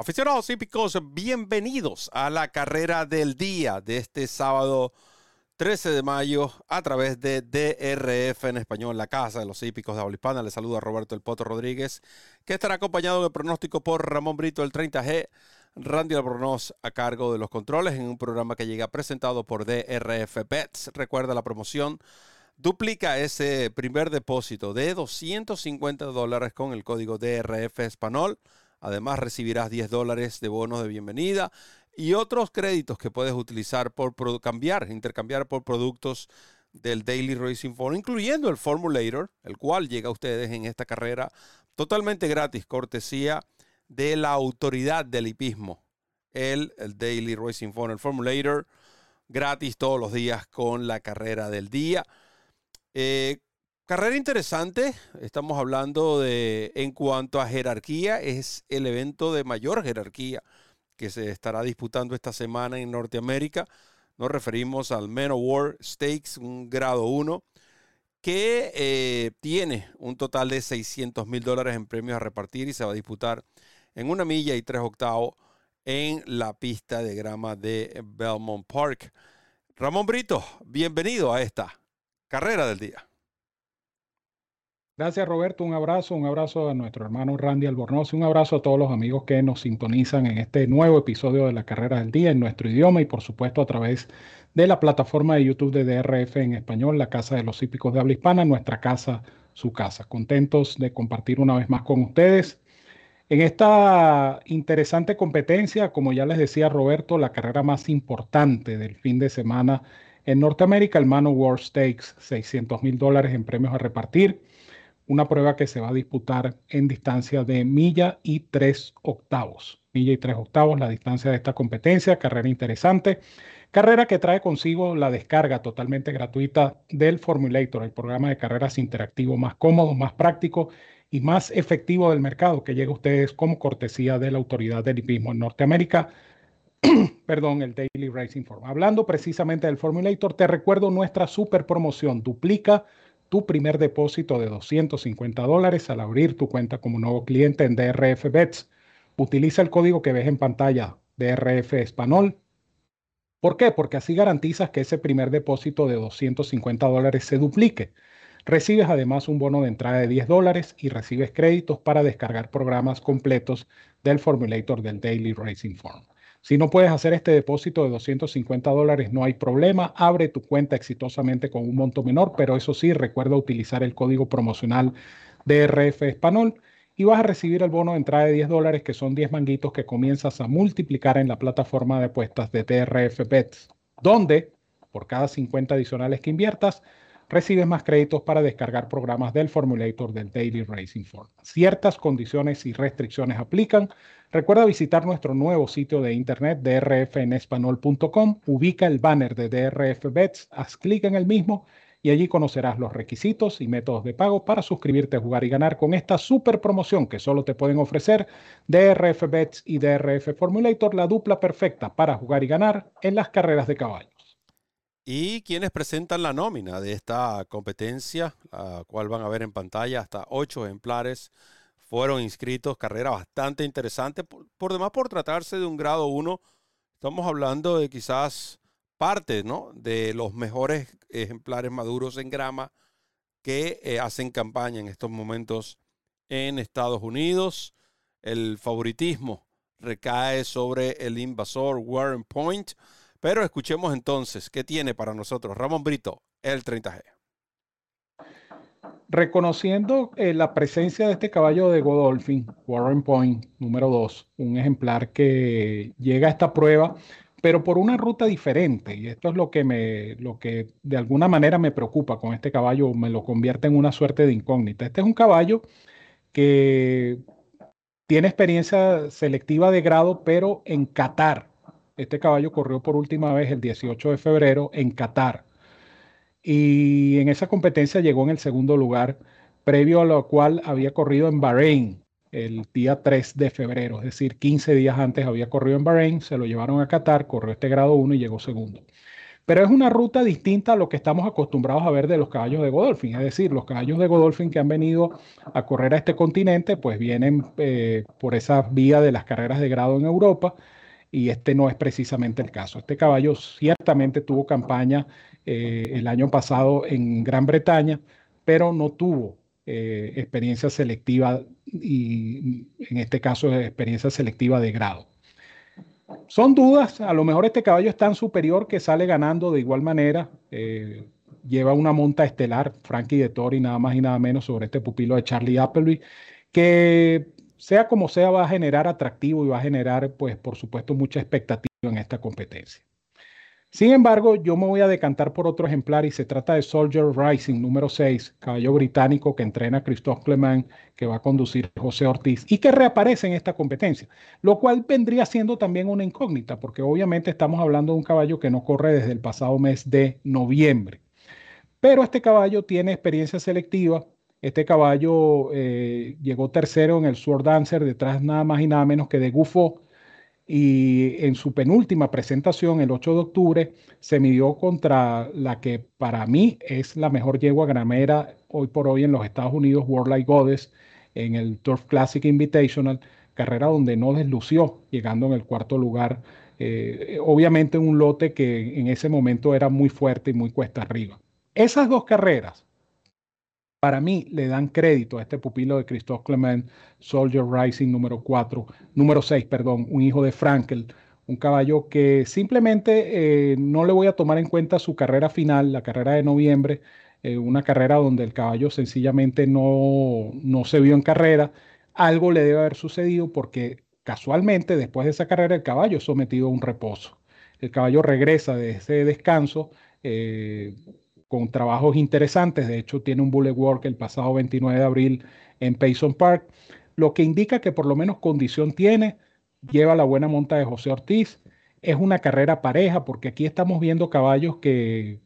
Aficionados hípicos, bienvenidos a la carrera del día de este sábado 13 de mayo a través de DRF en español, la casa de los hípicos de habla hispana. Les saluda Roberto El Poto Rodríguez, que estará acompañado en el pronóstico por Ramón Brito, el 30G, Randy Albronós a cargo de los controles en un programa que llega presentado por DRF Bets. Recuerda la promoción, duplica ese primer depósito de $250 con el código DRF Espanol. Además, recibirás $10 de bonos de bienvenida y otros créditos que puedes utilizar por intercambiar por productos del Daily Racing Form, incluyendo el Formulator, el cual llega a ustedes en esta carrera totalmente gratis, cortesía de la autoridad del hipismo, el Daily Racing Form, el Formulator, gratis todos los días con la carrera del día. Carrera interesante, estamos hablando de, en cuanto a jerarquía, es el evento de mayor jerarquía que se estará disputando esta semana en Norteamérica. Nos referimos al Man o' War Stakes, un grado 1, que tiene un total de $600,000 en premios a repartir y se va a disputar en 1 milla y 3/8 en la pista de grama de Belmont Park. Ramón Brito, bienvenido a esta carrera del día. Gracias, Roberto. Un abrazo a nuestro hermano Randy Albornoz, un abrazo a todos los amigos que nos sintonizan en este nuevo episodio de la Carrera del Día en nuestro idioma y, por supuesto, a través de la plataforma de YouTube de DRF en español, la Casa de los Hípicos de Habla Hispana, nuestra casa, su casa. Contentos de compartir una vez más con ustedes en esta interesante competencia, como ya les decía Roberto, la carrera más importante del fin de semana en Norteamérica, el Man o' War Stakes, $600,000 en premios a repartir. Una prueba que se va a disputar en distancia de 1 milla y 3/8. 1 milla y 3/8, la distancia de esta competencia. Carrera interesante. Carrera que trae consigo la descarga totalmente gratuita del Formulator, el programa de carreras interactivo más cómodo, más práctico y más efectivo del mercado, que llega a ustedes como cortesía de la autoridad del hipismo en Norteamérica. Perdón, el Daily Racing Form. Hablando precisamente del Formulator, te recuerdo nuestra super promoción. Duplica tu primer depósito de $250 al abrir tu cuenta como nuevo cliente en DRF Bets. Utiliza el código que ves en pantalla, DRF Espanol. ¿Por qué? Porque así garantizas que ese primer depósito de $250 se duplique. Recibes además un bono de entrada de $10 y recibes créditos para descargar programas completos del Formulator del Daily Racing Form. Si no puedes hacer este depósito de $250, no hay problema. Abre tu cuenta exitosamente con un monto menor, pero eso sí, recuerda utilizar el código promocional DRF Espanol y vas a recibir el bono de entrada de $10, que son 10 manguitos que comienzas a multiplicar en la plataforma de apuestas de DRF Bets, donde por cada 50 adicionales que inviertas, recibes más créditos para descargar programas del Formulator del Daily Racing Form. Ciertas condiciones y restricciones aplican. Recuerda visitar nuestro nuevo sitio de internet, drfenespanol.com. Ubica el banner de DRF Bets, haz clic en el mismo y allí conocerás los requisitos y métodos de pago para suscribirte, jugar y ganar con esta super promoción que solo te pueden ofrecer DRF Bets y DRF Formulator, la dupla perfecta para jugar y ganar en las carreras de caballo. Y quienes presentan la nómina de esta competencia, la cual van a ver en pantalla, hasta 8 ejemplares fueron inscritos. Carrera bastante interesante. Por demás, por tratarse de un grado 1, estamos hablando de quizás parte, ¿no?, de los mejores ejemplares maduros en grama que hacen campaña en estos momentos en Estados Unidos. El favoritismo recae sobre el invasor Warren Point. Pero escuchemos entonces qué tiene para nosotros Ramón Brito, el 30G. Reconociendo la presencia de este caballo de Godolphin, Warren Point, número 2, un ejemplar que llega a esta prueba, pero por una ruta diferente. Y esto es lo que de alguna manera me preocupa con este caballo, me lo convierte en una suerte de incógnita. Este es un caballo que tiene experiencia selectiva de grado, pero en Qatar. Este caballo corrió por última vez el 18 de febrero en Qatar y en esa competencia llegó en el segundo lugar, previo a lo cual había corrido en Bahrein el día 3 de febrero, es decir, 15 días antes había corrido en Bahrein, se lo llevaron a Qatar, corrió este grado 1 y llegó segundo. Pero es una ruta distinta a lo que estamos acostumbrados a ver de los caballos de Godolphin. Es decir, los caballos de Godolphin que han venido a correr a este continente, pues vienen por esa vía de las carreras de grado en Europa, y este no es precisamente el caso. Este caballo ciertamente tuvo campaña el año pasado en Gran Bretaña, pero no tuvo experiencia selectiva, y en este caso experiencia selectiva de grado. Son dudas, a lo mejor este caballo es tan superior que sale ganando de igual manera. Lleva una monta estelar, Frankie Dettori, nada más y nada menos, sobre este pupilo de Charlie Appleby, que sea como sea va a generar atractivo y va a generar, pues por supuesto, mucha expectativa en esta competencia. Sin embargo, yo me voy a decantar por otro ejemplar, y se trata de Soldier Rising, número 6, caballo británico que entrena Christophe Clement, que va a conducir José Ortiz y que reaparece en esta competencia, lo cual vendría siendo también una incógnita, porque obviamente estamos hablando de un caballo que no corre desde el pasado mes de noviembre. Pero este caballo tiene experiencia selectiva. Este caballo llegó tercero en el Sword Dancer, detrás nada más y nada menos que de Gufo. Y en su penúltima presentación, el 8 de octubre, se midió contra la que para mí es la mejor yegua gramera hoy por hoy en los Estados Unidos, World Like Goddess, en el Turf Classic Invitational, carrera donde no deslució, llegando en el cuarto lugar. Obviamente un lote que en ese momento era muy fuerte y muy cuesta arriba. Esas dos carreras, para mí, le dan crédito a este pupilo de Christophe Clement, Soldier Rising número 6, un hijo de Frankel, un caballo que simplemente no le voy a tomar en cuenta su carrera final, la carrera de noviembre, una carrera donde el caballo sencillamente no se vio en carrera. Algo le debe haber sucedido, porque casualmente después de esa carrera el caballo es sometido a un reposo. El caballo regresa de ese descanso con trabajos interesantes. De hecho, tiene un bullet work el pasado 29 de abril en Payson Park, lo que indica que por lo menos condición tiene. Lleva la buena monta de José Ortiz. Es una carrera pareja, porque aquí estamos viendo caballos que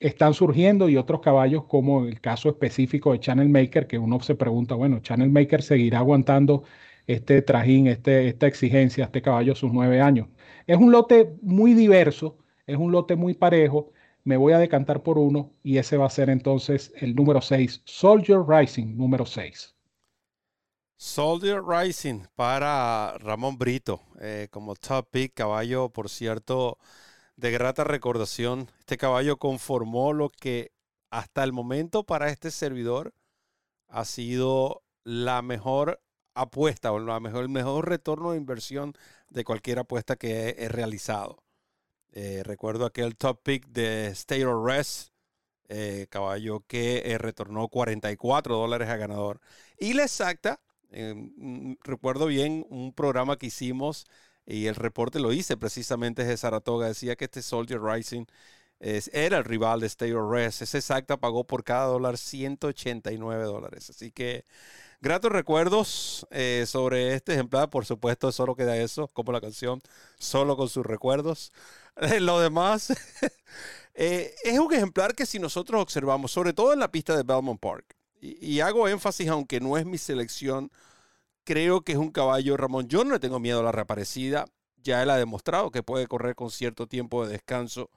están surgiendo y otros caballos, como el caso específico de Channel Maker, que uno se pregunta, bueno, Channel Maker seguirá aguantando este trajín, esta exigencia, este caballo a sus 9 años. Es un lote muy diverso, es un lote muy parejo. Me voy a decantar por uno, y ese va a ser entonces el número 6, Soldier Rising, número 6. Soldier Rising para Ramón Brito, como top pick, caballo, por cierto, de grata recordación. Este caballo conformó lo que hasta el momento para este servidor ha sido la mejor apuesta, o el mejor retorno de inversión de cualquier apuesta que he realizado. Recuerdo aquel top pick de State of Rest, caballo que retornó $44 a ganador. Y la exacta, recuerdo bien un programa que hicimos y el reporte lo hice precisamente desde Saratoga. Decía que este Soldier Rising era el rival de State of Rest. Esa exacta pagó por cada dólar $189. Así que gratos recuerdos sobre este ejemplar. Por supuesto, solo queda eso, como la canción, solo con sus recuerdos. Lo demás es un ejemplar que, si nosotros observamos, sobre todo en la pista de Belmont Park, y hago énfasis, aunque no es mi selección, creo que es un caballo, Ramón, yo no le tengo miedo a la reaparecida. Ya él ha demostrado que puede correr con cierto tiempo de descanso.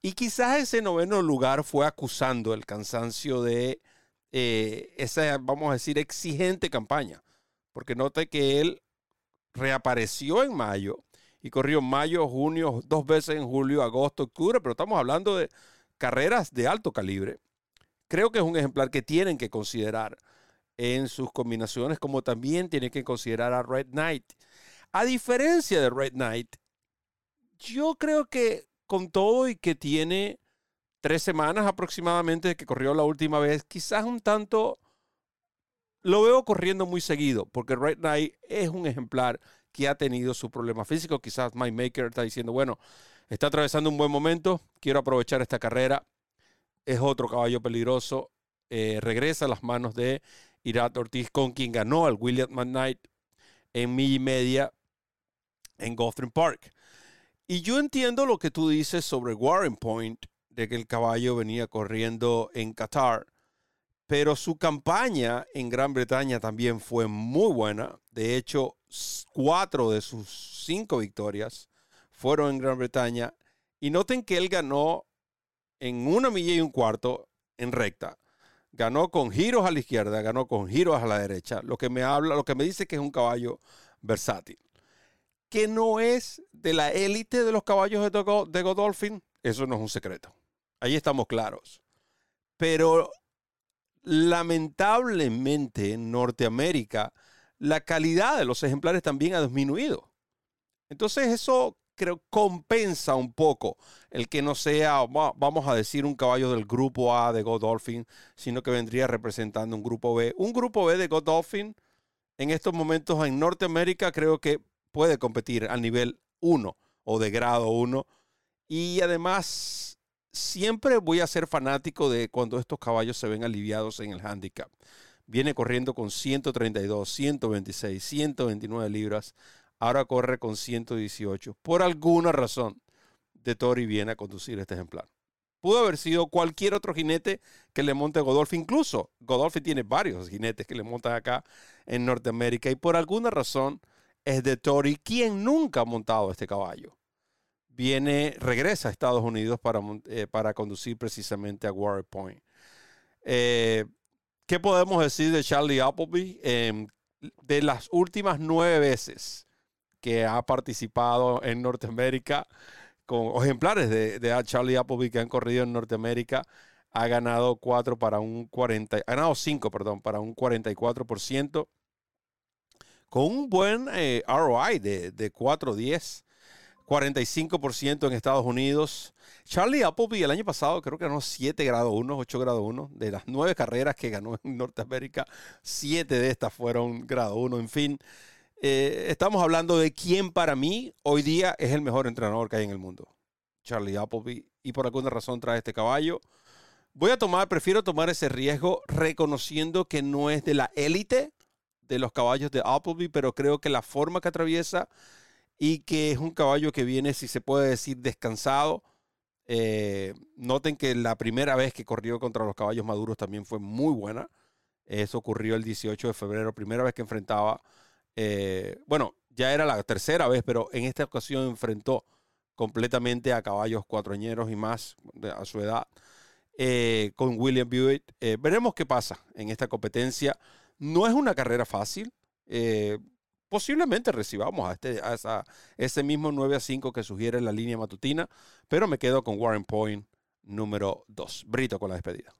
Y quizás ese noveno lugar fue acusando el cansancio de esa, vamos a decir, exigente campaña, porque note que él reapareció en mayo y corrió mayo, junio, 2 veces en julio, agosto, octubre, pero estamos hablando de carreras de alto calibre. Creo que es un ejemplar que tienen que considerar en sus combinaciones, como también tienen que considerar a Red Knight. A diferencia de Red Knight, yo creo que con todo y que tiene 3 semanas aproximadamente de que corrió la última vez, quizás un tanto lo veo corriendo muy seguido, porque Red Knight es un ejemplar que ha tenido su problema físico. Quizás Mike Maker está diciendo, bueno, está atravesando un buen momento, quiero aprovechar esta carrera. Es otro caballo peligroso. Regresa a las manos de Irad Ortiz, con quien ganó al William McKnight en 1,5 millas en Gulfstream Park. Y yo entiendo lo que tú dices sobre Warren Point, de que el caballo venía corriendo en Qatar, pero su campaña en Gran Bretaña también fue muy buena. De hecho, 4 de sus 5 victorias fueron en Gran Bretaña, Y noten que él ganó en 1 milla y un cuarto en recta. Ganó con giros a la izquierda, ganó con giros a la derecha, lo que me dice que es un caballo versátil. Que no es de la élite de los caballos de Godolphin, eso no es un secreto. Ahí estamos claros. Pero lamentablemente en Norteamérica la calidad de los ejemplares también ha disminuido. Entonces eso creo compensa un poco el que no sea, vamos a decir, un caballo del grupo A de Godolphin, sino que vendría representando un grupo B. Un grupo B de Godolphin en estos momentos en Norteamérica creo que puede competir al nivel 1 o de grado 1. Y además siempre voy a ser fanático de cuando estos caballos se ven aliviados en el handicap. Viene corriendo con 132, 126, 129 libras. Ahora corre con 118. Por alguna razón, Dettori viene a conducir este ejemplar. Pudo haber sido cualquier otro jinete que le monte Godolphin. Incluso Godolphin tiene varios jinetes que le montan acá en Norteamérica. Y por alguna razón es Dettori quien nunca ha montado este caballo. Regresa a Estados Unidos para conducir precisamente a Warren Point. ¿Qué podemos decir de Charlie Appleby? De las últimas 9 veces que ha participado en Norteamérica con ejemplares de Charlie Appleby que han corrido en Norteamérica, ha ganado 5 para un 44% con un buen ROI de 4.10, 45% en Estados Unidos. Charlie Appleby el año pasado creo que ganó 8 grado 1 de las 9 carreras que ganó en Norteamérica, 7 de estas fueron grado 1, en fin. Estamos hablando de quien para mí hoy día es el mejor entrenador que hay en el mundo, Charlie Appleby, y por alguna razón trae este caballo. Prefiero tomar ese riesgo reconociendo que no es de la élite de los caballos de Appleby, pero creo que la forma que atraviesa y que es un caballo que viene, si se puede decir, descansado. Noten que la primera vez que corrió contra los caballos maduros también fue muy buena. Eso ocurrió el 18 de febrero, primera vez que enfrentaba. Ya era la tercera vez, pero en esta ocasión enfrentó completamente a caballos cuatroañeros y más a su edad con William Buick. Veremos qué pasa en esta competencia. No es una carrera fácil. Posiblemente recibamos ese mismo 9-5 que sugiere la línea matutina, pero me quedo con Warren Point número 2. Brito con la despedida.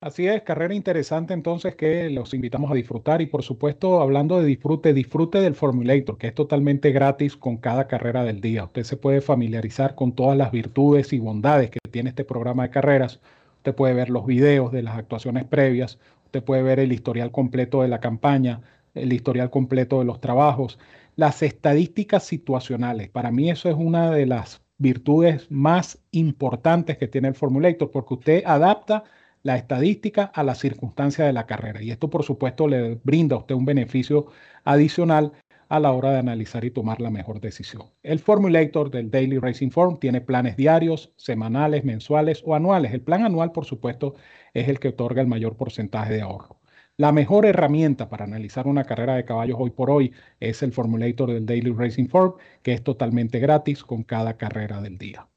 Así es, carrera interesante entonces que los invitamos a disfrutar y por supuesto hablando de disfrute del Formulator, que es totalmente gratis con cada carrera del día. Usted se puede familiarizar con todas las virtudes y bondades que tiene este programa de carreras. Usted puede ver los videos de las actuaciones previas, usted puede ver el historial completo de la campaña, el historial completo de los trabajos, las estadísticas situacionales. Para mí eso es una de las virtudes más importantes que tiene el Formulator, porque usted adapta la estadística a la circunstancia de la carrera. Y esto, por supuesto, le brinda a usted un beneficio adicional a la hora de analizar y tomar la mejor decisión. El Formulator del Daily Racing Form tiene planes diarios, semanales, mensuales o anuales. El plan anual, por supuesto, es el que otorga el mayor porcentaje de ahorro. La mejor herramienta para analizar una carrera de caballos hoy por hoy es el Formulator del Daily Racing Form, que es totalmente gratis con cada carrera del día.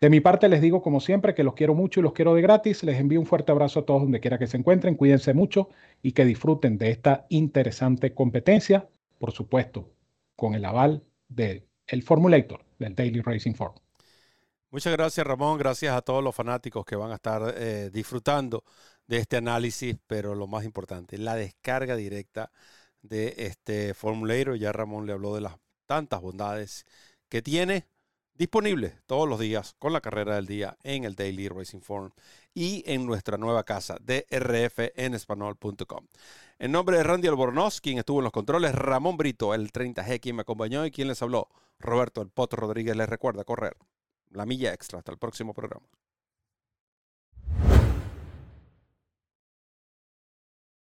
De mi parte les digo como siempre que los quiero mucho y los quiero de gratis. Les envío un fuerte abrazo a todos donde quiera que se encuentren. Cuídense mucho y que disfruten de esta interesante competencia. Por supuesto, con el aval del Formulator, del Daily Racing Form. Muchas gracias, Ramón. Gracias a todos los fanáticos que van a estar disfrutando de este análisis. Pero lo más importante, la descarga directa de este Formulator. Ya Ramón le habló de las tantas bondades que tiene. Disponible todos los días con la carrera del día en el Daily Racing Form y en nuestra nueva casa, drfenespanol.com. En nombre de Randy Albronós, quien estuvo en los controles, Ramón Brito, el 30G, quien me acompañó y quien les habló, Roberto El Poto Rodríguez, les recuerda correr la milla extra. Hasta el próximo programa.